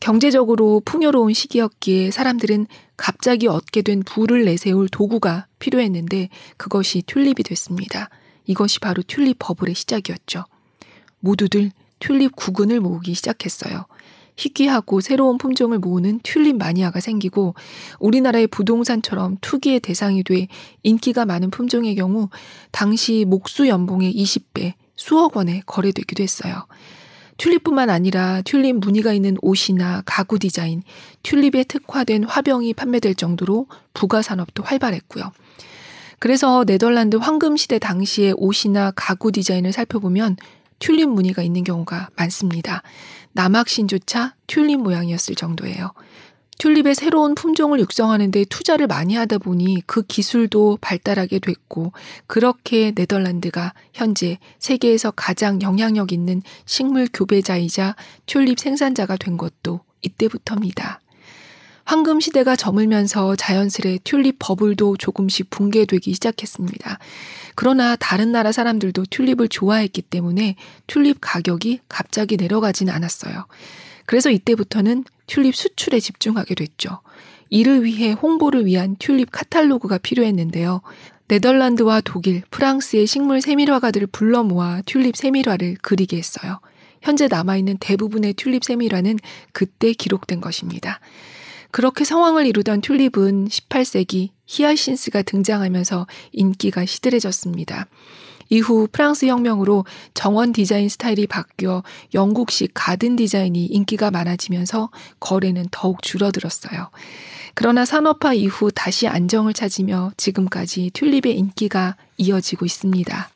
경제적으로 풍요로운 시기였기에 사람들은 갑자기 얻게 된 부를 내세울 도구가 필요했는데 그것이 튤립이 됐습니다. 이것이 바로 튤립 버블의 시작이었죠. 모두들 튤립 구근을 모으기 시작했어요. 희귀하고 새로운 품종을 모으는 튤립 마니아가 생기고 우리나라의 부동산처럼 투기의 대상이 돼 인기가 많은 품종의 경우 당시 목수 연봉의 이십 배, 수억 원에 거래되기도 했어요. 튤립뿐만 아니라 튤립 무늬가 있는 옷이나 가구 디자인, 튤립에 특화된 화병이 판매될 정도로 부가산업도 활발했고요. 그래서 네덜란드 황금시대 당시의 옷이나 가구 디자인을 살펴보면 튤립 무늬가 있는 경우가 많습니다. 남학신조차 튤립 모양이었을 정도예요. 튤립의 새로운 품종을 육성하는 데 투자를 많이 하다 보니 그 기술도 발달하게 됐고 그렇게 네덜란드가 현재 세계에서 가장 영향력 있는 식물 교배자이자 튤립 생산자가 된 것도 이때부터입니다. 황금시대가 저물면서 자연스레 튤립 버블도 조금씩 붕괴되기 시작했습니다. 그러나 다른 나라 사람들도 튤립을 좋아했기 때문에 튤립 가격이 갑자기 내려가진 않았어요. 그래서 이때부터는 튤립 수출에 집중하게 됐죠. 이를 위해 홍보를 위한 튤립 카탈로그가 필요했는데요. 네덜란드와 독일, 프랑스의 식물 세밀화가들을 불러 모아 튤립 세밀화를 그리게 했어요. 현재 남아있는 대부분의 튤립 세밀화는 그때 기록된 것입니다. 그렇게 성황을 이루던 튤립은 십팔 세기 히아신스가 등장하면서 인기가 시들해졌습니다. 이후 프랑스 혁명으로 정원 디자인 스타일이 바뀌어 영국식 가든 디자인이 인기가 많아지면서 거래는 더욱 줄어들었어요. 그러나 산업화 이후 다시 안정을 찾으며 지금까지 튤립의 인기가 이어지고 있습니다.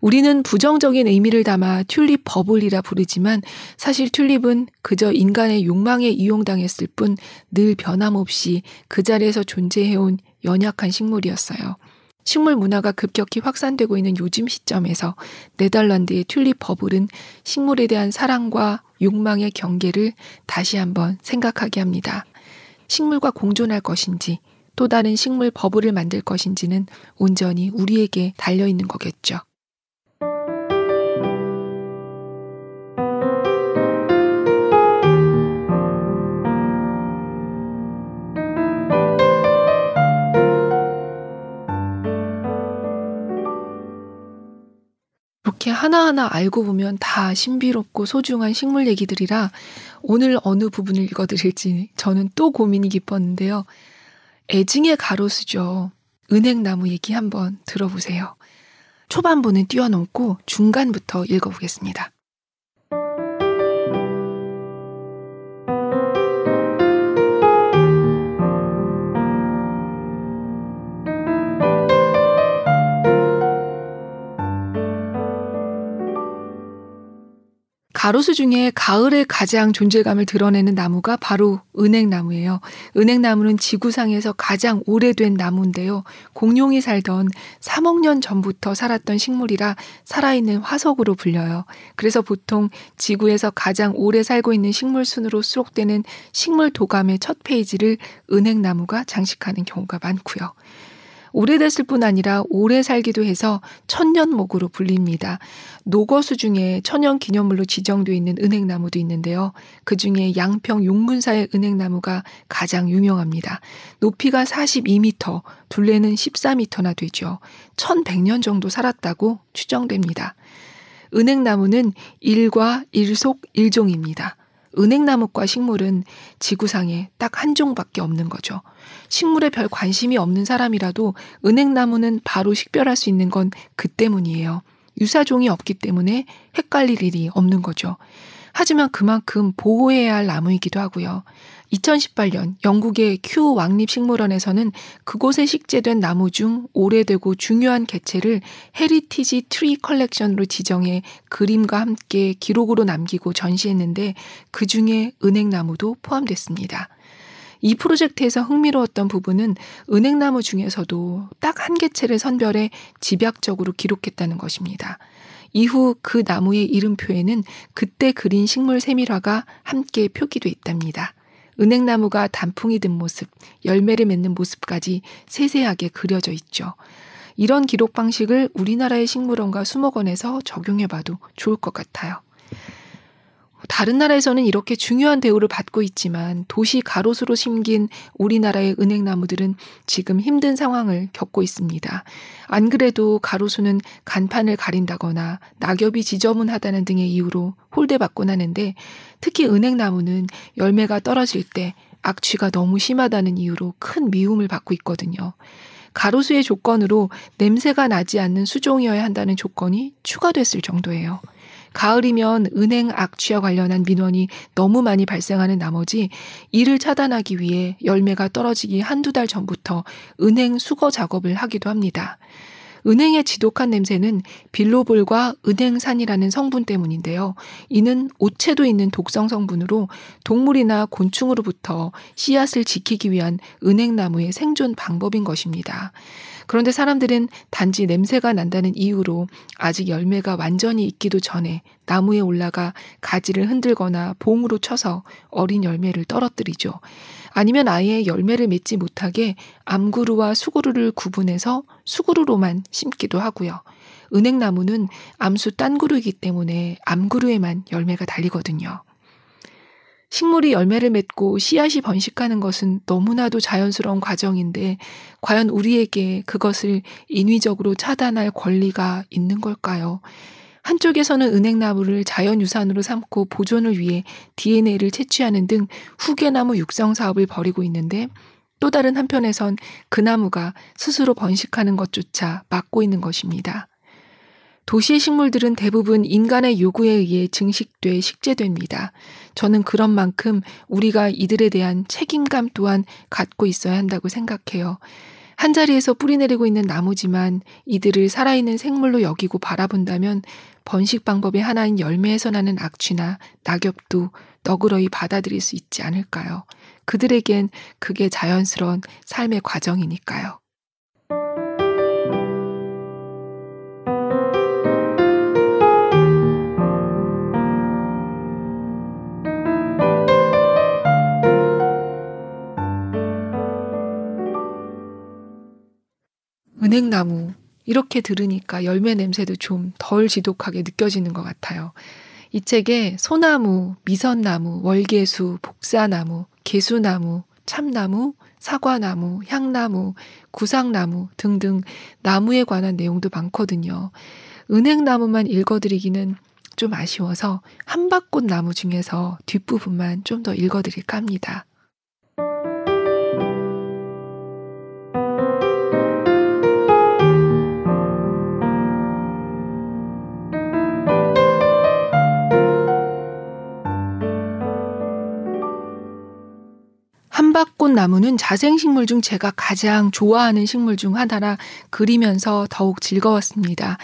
우리는 부정적인 의미를 담아 튤립 버블이라 부르지만 사실 튤립은 그저 인간의 욕망에 이용당했을 뿐 늘 변함없이 그 자리에서 존재해온 연약한 식물이었어요. 식물 문화가 급격히 확산되고 있는 요즘 시점에서 네덜란드의 튤립 버블은 식물에 대한 사랑과 욕망의 경계를 다시 한번 생각하게 합니다. 식물과 공존할 것인지 또 다른 식물 버블을 만들 것인지는 온전히 우리에게 달려있는 거겠죠. 이렇게 하나하나 알고 보면 다 신비롭고 소중한 식물 얘기들이라 오늘 어느 부분을 읽어드릴지 저는 또 고민이 깊었는데요. 애증의 가로수죠. 은행나무 얘기 한번 들어보세요. 초반부는 뛰어넘고 중간부터 읽어보겠습니다. 가로수 중에 가을에 가장 존재감을 드러내는 나무가 바로 은행나무예요. 은행나무는 지구상에서 가장 오래된 나무인데요. 공룡이 살던 삼억 년 전부터 살았던 식물이라 살아있는 화석으로 불려요. 그래서 보통 지구에서 가장 오래 살고 있는 식물 순으로 수록되는 식물 도감의 첫 페이지를 은행나무가 장식하는 경우가 많고요. 오래됐을 뿐 아니라 오래 살기도 해서 천년목으로 불립니다. 노거수 중에 천연기념물로 지정되어 있는 은행나무도 있는데요. 그중에 양평 용문사의 은행나무가 가장 유명합니다. 높이가 사십이 미터, 둘레는 십사 미터나 되죠. 천백 년 정도 살았다고 추정됩니다. 은행나무는 일과 일속 일종입니다. 은행나무과 식물은 지구상에 딱 한 종밖에 없는 거죠. 식물에 별 관심이 없는 사람이라도 은행나무는 바로 식별할 수 있는 건 그 때문이에요. 유사종이 없기 때문에 헷갈릴 일이 없는 거죠. 하지만 그만큼 보호해야 할 나무이기도 하고요. 이천십팔 년 영국의 큐 왕립식물원에서는 그곳에 식재된 나무 중 오래되고 중요한 개체를 헤리티지 트리 컬렉션으로 지정해 그림과 함께 기록으로 남기고 전시했는데 그 중에 은행나무도 포함됐습니다. 이 프로젝트에서 흥미로웠던 부분은 은행나무 중에서도 딱 한 개체를 선별해 집약적으로 기록했다는 것입니다. 이후 그 나무의 이름표에는 그때 그린 식물 세밀화가 함께 표기돼 있답니다. 은행나무가 단풍이 든 모습, 열매를 맺는 모습까지 세세하게 그려져 있죠. 이런 기록 방식을 우리나라의 식물원과 수목원에서 적용해봐도 좋을 것 같아요. 다른 나라에서는 이렇게 중요한 대우를 받고 있지만 도시 가로수로 심긴 우리나라의 은행나무들은 지금 힘든 상황을 겪고 있습니다. 안 그래도 가로수는 간판을 가린다거나 낙엽이 지저분하다는 등의 이유로 홀대받곤 하는데 특히 은행나무는 열매가 떨어질 때 악취가 너무 심하다는 이유로 큰 미움을 받고 있거든요. 가로수의 조건으로 냄새가 나지 않는 수종이어야 한다는 조건이 추가됐을 정도예요. 가을이면 은행 악취와 관련한 민원이 너무 많이 발생하는 나머지 이를 차단하기 위해 열매가 떨어지기 한두 달 전부터 은행 수거 작업을 하기도 합니다. 은행의 지독한 냄새는 빌로볼과 은행산이라는 성분 때문인데요. 이는 오체도 있는 독성 성분으로 동물이나 곤충으로부터 씨앗을 지키기 위한 은행나무의 생존 방법인 것입니다. 그런데 사람들은 단지 냄새가 난다는 이유로 아직 열매가 완전히 익기도 전에 나무에 올라가 가지를 흔들거나 봉으로 쳐서 어린 열매를 떨어뜨리죠. 아니면 아예 열매를 맺지 못하게 암구루와 수구루를 구분해서 수구루로만 심기도 하고요. 은행나무는 암수 딴구루이기 때문에 암구루에만 열매가 달리거든요. 식물이 열매를 맺고 씨앗이 번식하는 것은 너무나도 자연스러운 과정인데 과연 우리에게 그것을 인위적으로 차단할 권리가 있는 걸까요? 한쪽에서는 은행나무를 자연유산으로 삼고 보존을 위해 디엔에이를 채취하는 등 후계나무 육성 사업을 벌이고 있는데 또 다른 한편에선 그 나무가 스스로 번식하는 것조차 막고 있는 것입니다. 도시의 식물들은 대부분 인간의 요구에 의해 증식돼 식재됩니다. 저는 그런 만큼 우리가 이들에 대한 책임감 또한 갖고 있어야 한다고 생각해요. 한자리에서 뿌리내리고 있는 나무지만 이들을 살아있는 생물로 여기고 바라본다면 번식 방법의 하나인 열매에서 나는 악취나 낙엽도 너그러이 받아들일 수 있지 않을까요? 그들에겐 그게 자연스러운 삶의 과정이니까요. 은행나무, 이렇게 들으니까 열매 냄새도 좀 덜 지독하게 느껴지는 것 같아요. 이 책에 소나무, 미선나무, 월계수, 복사나무, 개수나무, 참나무, 사과나무, 향나무, 구상나무 등등 나무에 관한 내용도 많거든요. 은행나무만 읽어드리기는 좀 아쉬워서 한밭꽃나무 중에서 뒷부분만 좀 더 읽어드릴까 합니다. 한밭꽃나무는 자생식물 중 제가 가장 좋아하는 식물 중 하나라 그리면서 더욱 즐거웠습니다.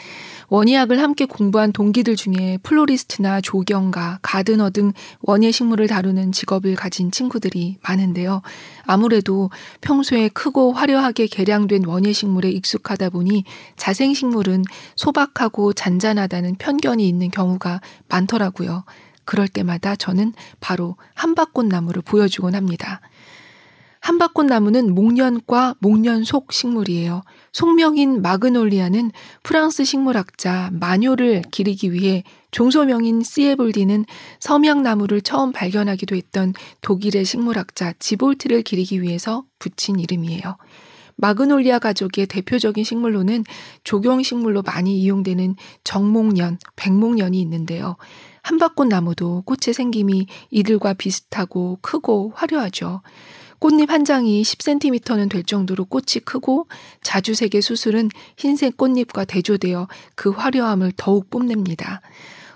원예학을 함께 공부한 동기들 중에 플로리스트나 조경가, 가드너 등 원예식물을 다루는 직업을 가진 친구들이 많은데요. 아무래도 평소에 크고 화려하게 개량된 원예식물에 익숙하다 보니 자생식물은 소박하고 잔잔하다는 편견이 있는 경우가 많더라고요. 그럴 때마다 저는 바로 한밭꽃나무를 보여주곤 합니다. 한밭꽃나무는 목련과 목련속 식물이에요. 속명인 마그놀리아는 프랑스 식물학자 마뇨를 기리기 위해 종소명인 씨에볼디는 섬양나무를 처음 발견하기도 했던 독일의 식물학자 지볼트를 기리기 위해서 붙인 이름이에요. 마그놀리아 가족의 대표적인 식물로는 조경식물로 많이 이용되는 정목련, 백목련이 있는데요. 한밭꽃나무도 꽃의 생김이 이들과 비슷하고 크고 화려하죠. 꽃잎 한 장이 십 센티미터는 될 정도로 꽃이 크고 자주색의 수술은 흰색 꽃잎과 대조되어 그 화려함을 더욱 뽐냅니다.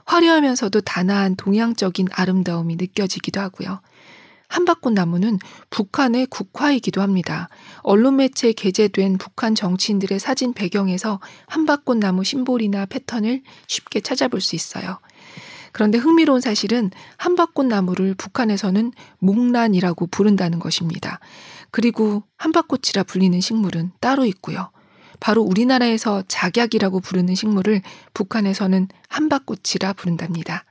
화려하면서도 단아한 동양적인 아름다움이 느껴지기도 하고요. 한밭꽃나무는 북한의 국화이기도 합니다. 언론 매체에 게재된 북한 정치인들의 사진 배경에서 한밭꽃나무 심볼이나 패턴을 쉽게 찾아볼 수 있어요. 그런데 흥미로운 사실은 한밭꽃나무를 북한에서는 목란이라고 부른다는 것입니다. 그리고 한밭꽃이라 불리는 식물은 따로 있고요. 바로 우리나라에서 작약이라고 부르는 식물을 북한에서는 한밭꽃이라 부른답니다.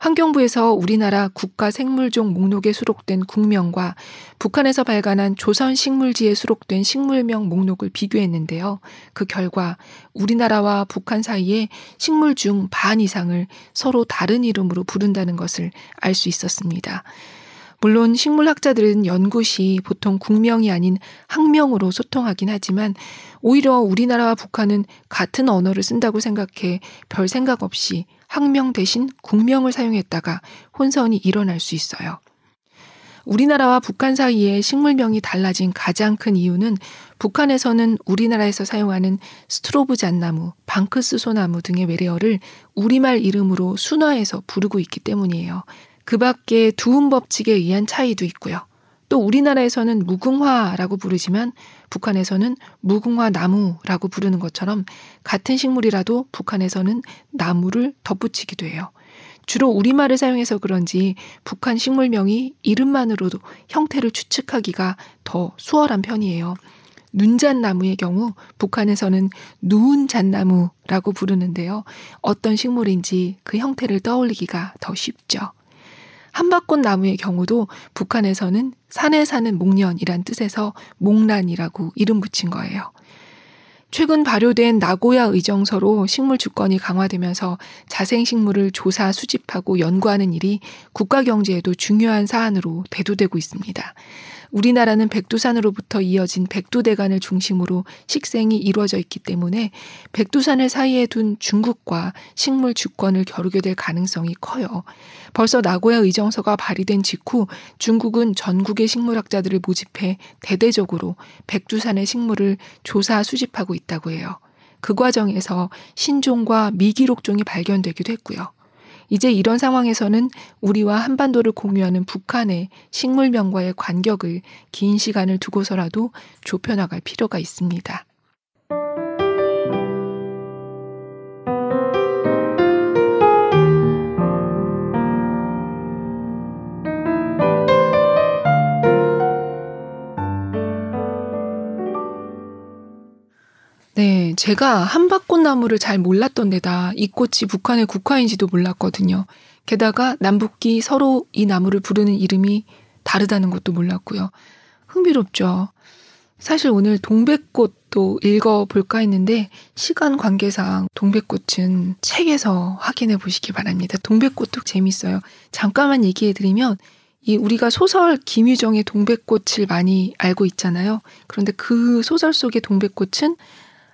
환경부에서 우리나라 국가생물종 목록에 수록된 국명과 북한에서 발간한 조선식물지에 수록된 식물명 목록을 비교했는데요. 그 결과 우리나라와 북한 사이에 식물 중 반 이상을 서로 다른 이름으로 부른다는 것을 알 수 있었습니다. 물론 식물학자들은 연구 시 보통 국명이 아닌 학명으로 소통하긴 하지만 오히려 우리나라와 북한은 같은 언어를 쓴다고 생각해 별 생각 없이 학명 대신 국명을 사용했다가 혼선이 일어날 수 있어요. 우리나라와 북한 사이에 식물명이 달라진 가장 큰 이유는 북한에서는 우리나라에서 사용하는 스트로브 잣나무, 방크스 소나무 등의 외래어를 우리말 이름으로 순화해서 부르고 있기 때문이에요. 그 밖에 두음 법칙에 의한 차이도 있고요. 또 우리나라에서는 무궁화라고 부르지만 북한에서는 무궁화 나무라고 부르는 것처럼 같은 식물이라도 북한에서는 나무를 덧붙이기도 해요. 주로 우리말을 사용해서 그런지 북한 식물명이 이름만으로도 형태를 추측하기가 더 수월한 편이에요. 눈잣나무의 경우 북한에서는 누운 잣나무라고 부르는데요. 어떤 식물인지 그 형태를 떠올리기가 더 쉽죠. 한밭꽃나무의 경우도 북한에서는 산에 사는 목련이란 뜻에서 목란이라고 이름 붙인 거예요. 최근 발효된 나고야 의정서로 식물 주권이 강화되면서 자생식물을 조사, 수집하고 연구하는 일이 국가 경제에도 중요한 사안으로 대두되고 있습니다. 우리나라는 백두산으로부터 이어진 백두대간을 중심으로 식생이 이루어져 있기 때문에 백두산을 사이에 둔 중국과 식물 주권을 겨루게 될 가능성이 커요. 벌써 나고야 의정서가 발의된 직후 중국은 전국의 식물학자들을 모집해 대대적으로 백두산의 식물을 조사, 수집하고 있다고 해요. 그 과정에서 신종과 미기록종이 발견되기도 했고요. 이제 이런 상황에서는 우리와 한반도를 공유하는 북한의 식물명과의 간격을 긴 시간을 두고서라도 좁혀나갈 필요가 있습니다. 네, 제가 한밭꽃나무를 잘 몰랐던 데다 이 꽃이 북한의 국화인지도 몰랐거든요. 게다가 남북이 서로 이 나무를 부르는 이름이 다르다는 것도 몰랐고요. 흥미롭죠. 사실 오늘 동백꽃도 읽어볼까 했는데 시간 관계상 동백꽃은 책에서 확인해 보시기 바랍니다. 동백꽃도 재밌어요. 잠깐만 얘기해드리면 이 우리가 소설 김유정의 동백꽃을 많이 알고 있잖아요. 그런데 그 소설 속의 동백꽃은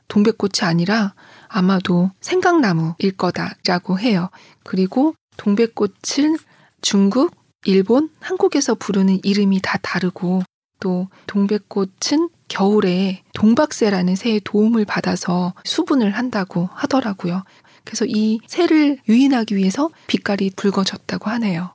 동백꽃이 아니라 아마도 생강나무일 거다라고 해요. 그리고 동백꽃을 중국, 일본, 한국에서 부르는 이름이 다 다르고 또 동백꽃은 겨울에 동박새라는 새의 도움을 받아서 수분을 한다고 하더라고요. 그래서 이 새를 유인하기 위해서 빛깔이 붉어졌다고 하네요.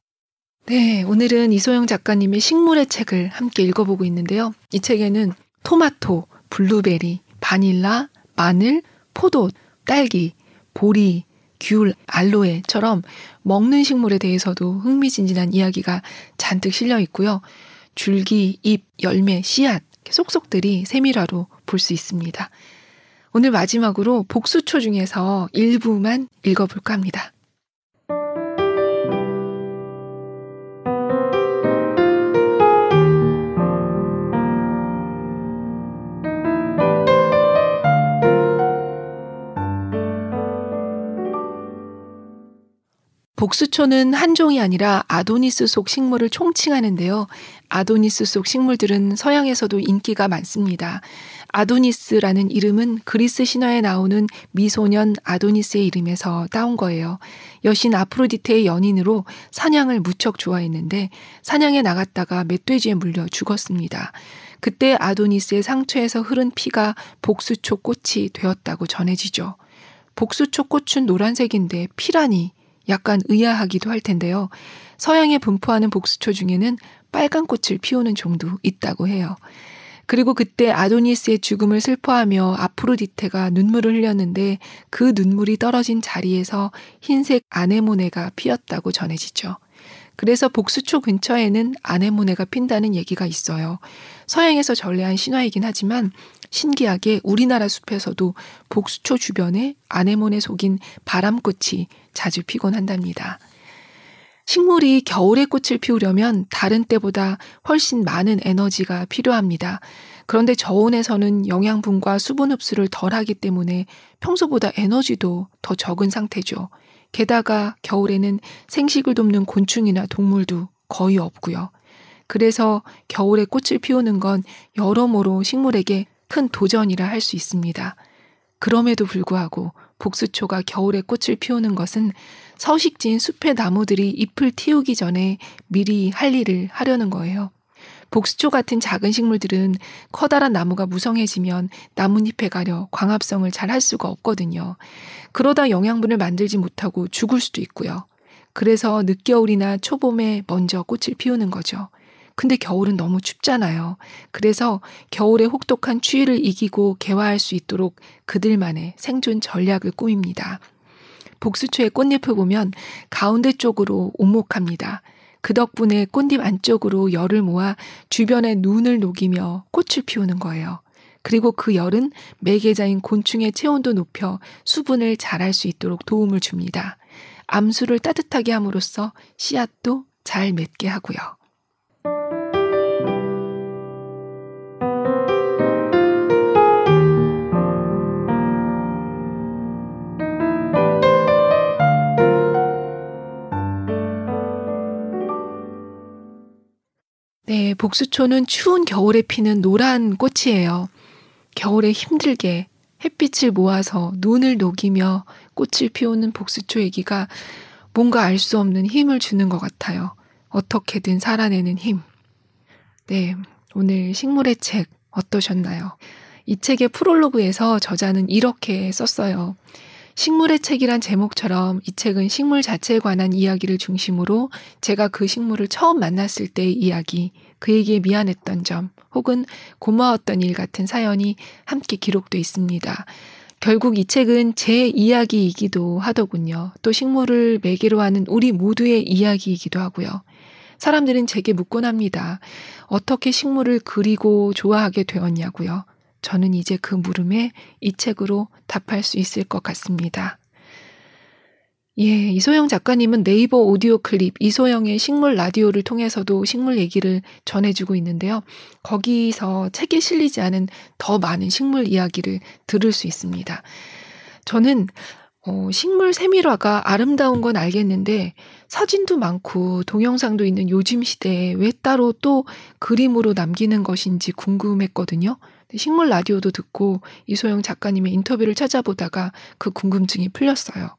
네, 오늘은 이소영 작가님의 식물의 책을 함께 읽어보고 있는데요. 이 책에는 토마토, 블루베리, 바닐라, 마늘, 포도, 딸기, 보리, 귤, 알로에처럼 먹는 식물에 대해서도 흥미진진한 이야기가 잔뜩 실려 있고요. 줄기, 잎, 열매, 씨앗, 속속들이 세밀화로 볼 수 있습니다. 오늘 마지막으로 복수초 중에서 일부만 읽어볼까 합니다. 복수초는 한 종이 아니라 아도니스 속 식물을 총칭하는데요. 아도니스 속 식물들은 서양에서도 인기가 많습니다. 아도니스라는 이름은 그리스 신화에 나오는 미소년 아도니스의 이름에서 따온 거예요. 여신 아프로디테의 연인으로 사냥을 무척 좋아했는데 사냥에 나갔다가 멧돼지에 물려 죽었습니다. 그때 아도니스의 상처에서 흐른 피가 복수초 꽃이 되었다고 전해지죠. 복수초 꽃은 노란색인데 피라니 약간 의아하기도 할 텐데요. 서양에 분포하는 복수초 중에는 빨간 꽃을 피우는 종도 있다고 해요. 그리고 그때 아도니스의 죽음을 슬퍼하며 아프로디테가 눈물을 흘렸는데 그 눈물이 떨어진 자리에서 흰색 아네모네가 피었다고 전해지죠. 그래서 복수초 근처에는 아네모네가 핀다는 얘기가 있어요. 서양에서 전래한 신화이긴 하지만 신기하게 우리나라 숲에서도 복수초 주변에 아네모네 속인 바람꽃이 자주 피곤 한답니다. 식물이 겨울에 꽃을 피우려면 다른 때보다 훨씬 많은 에너지가 필요합니다. 그런데 저온에서는 영양분과 수분 흡수를 덜하기 때문에 평소보다 에너지도 더 적은 상태죠. 게다가 겨울에는 생식을 돕는 곤충이나 동물도 거의 없고요. 그래서 겨울에 꽃을 피우는 건 여러모로 식물에게 큰 도전이라 할 수 있습니다. 그럼에도 불구하고 복수초가 겨울에 꽃을 피우는 것은 서식지인 숲의 나무들이 잎을 틔우기 전에 미리 할 일을 하려는 거예요. 복수초 같은 작은 식물들은 커다란 나무가 무성해지면 나뭇잎에 가려 광합성을 잘 할 수가 없거든요. 그러다 영양분을 만들지 못하고 죽을 수도 있고요. 그래서 늦겨울이나 초봄에 먼저 꽃을 피우는 거죠. 근데 겨울은 너무 춥잖아요. 그래서 겨울의 혹독한 추위를 이기고 개화할 수 있도록 그들만의 생존 전략을 꾸밉니다. 복수초의 꽃잎을 보면 가운데 쪽으로 오목합니다. 그 덕분에 꽃잎 안쪽으로 열을 모아 주변에 눈을 녹이며 꽃을 피우는 거예요. 그리고 그 열은 매개자인 곤충의 체온도 높여 수분을 자랄 수 있도록 도움을 줍니다. 암수를 따뜻하게 함으로써 씨앗도 잘 맺게 하고요. 네, 복수초는 추운 겨울에 피는 노란 꽃이에요. 겨울에 힘들게 햇빛을 모아서 눈을 녹이며 꽃을 피우는 복수초 얘기가 뭔가 알 수 없는 힘을 주는 것 같아요. 어떻게든 살아내는 힘. 네, 오늘 식물의 책 어떠셨나요? 이 책의 프롤로그에서 저자는 이렇게 썼어요. 식물의 책이란 제목처럼 이 책은 식물 자체에 관한 이야기를 중심으로 제가 그 식물을 처음 만났을 때의 이야기, 그에게 미안했던 점 혹은 고마웠던 일 같은 사연이 함께 기록돼 있습니다. 결국 이 책은 제 이야기이기도 하더군요. 또 식물을 매개로 하는 우리 모두의 이야기이기도 하고요. 사람들은 제게 묻곤 합니다. 어떻게 식물을 그리고 좋아하게 되었냐고요. 저는 이제 그 물음에 이 책으로 답할 수 있을 것 같습니다. 예, 이소영 작가님은 네이버 오디오 클립 이소영의 식물 라디오를 통해서도 식물 얘기를 전해주고 있는데요. 거기서 책에 실리지 않은 더 많은 식물 이야기를 들을 수 있습니다. 저는 어, 식물 세밀화가 아름다운 건 알겠는데 사진도 많고 동영상도 있는 요즘 시대에 왜 따로 또 그림으로 남기는 것인지 궁금했거든요. 식물 라디오도 듣고 이소영 작가님의 인터뷰를 찾아보다가 그 궁금증이 풀렸어요.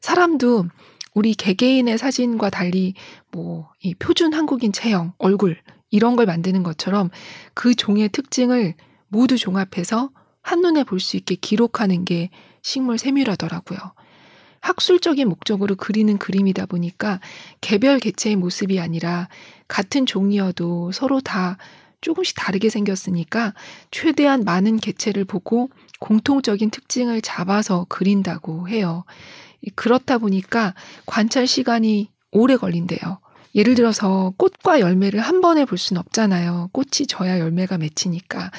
사람도 우리 개개인의 사진과 달리 뭐 이 표준 한국인 체형, 얼굴 이런 걸 만드는 것처럼 그 종의 특징을 모두 종합해서 한눈에 볼 수 있게 기록하는 게 식물 세밀화더라고요. 학술적인 목적으로 그리는 그림이다 보니까 개별 개체의 모습이 아니라 같은 종이어도 서로 다 조금씩 다르게 생겼으니까 최대한 많은 개체를 보고 공통적인 특징을 잡아서 그린다고 해요. 그렇다 보니까 관찰 시간이 오래 걸린대요. 예를 들어서 꽃과 열매를 한 번에 볼 수는 없잖아요. 꽃이 져야 열매가 맺히니까.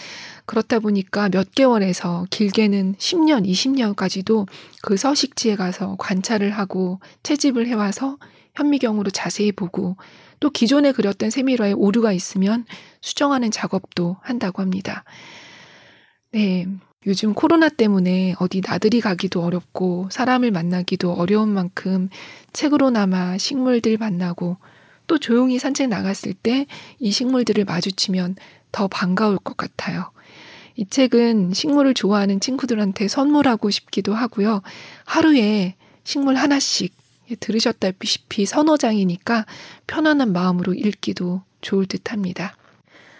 그렇다 보니까 몇 개월에서 길게는 십 년, 이십 년까지도 그 서식지에 가서 관찰을 하고 채집을 해와서 현미경으로 자세히 보고 또 기존에 그렸던 세밀화에 오류가 있으면 수정하는 작업도 한다고 합니다. 네. 요즘 코로나 때문에 어디 나들이 가기도 어렵고 사람을 만나기도 어려운 만큼 책으로나마 식물들 만나고 또 조용히 산책 나갔을 때 이 식물들을 마주치면 더 반가울 것 같아요. 이 책은 식물을 좋아하는 친구들한테 선물하고 싶기도 하고요. 하루에 식물 하나씩 들으셨다시피 서너 장이니까 편안한 마음으로 읽기도 좋을 듯합니다.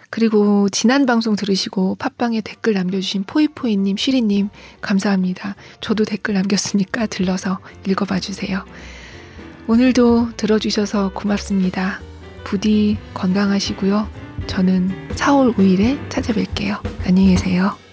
그리고 지난 방송 들으시고 팟빵에 댓글 남겨주신 포이포이님, 쉬리님 감사합니다. 저도 댓글 남겼으니까 들러서 읽어봐주세요. 오늘도 들어주셔서 고맙습니다. 부디 건강하시고요. 저는 사월 오일에 찾아뵐게요. 안녕히 계세요.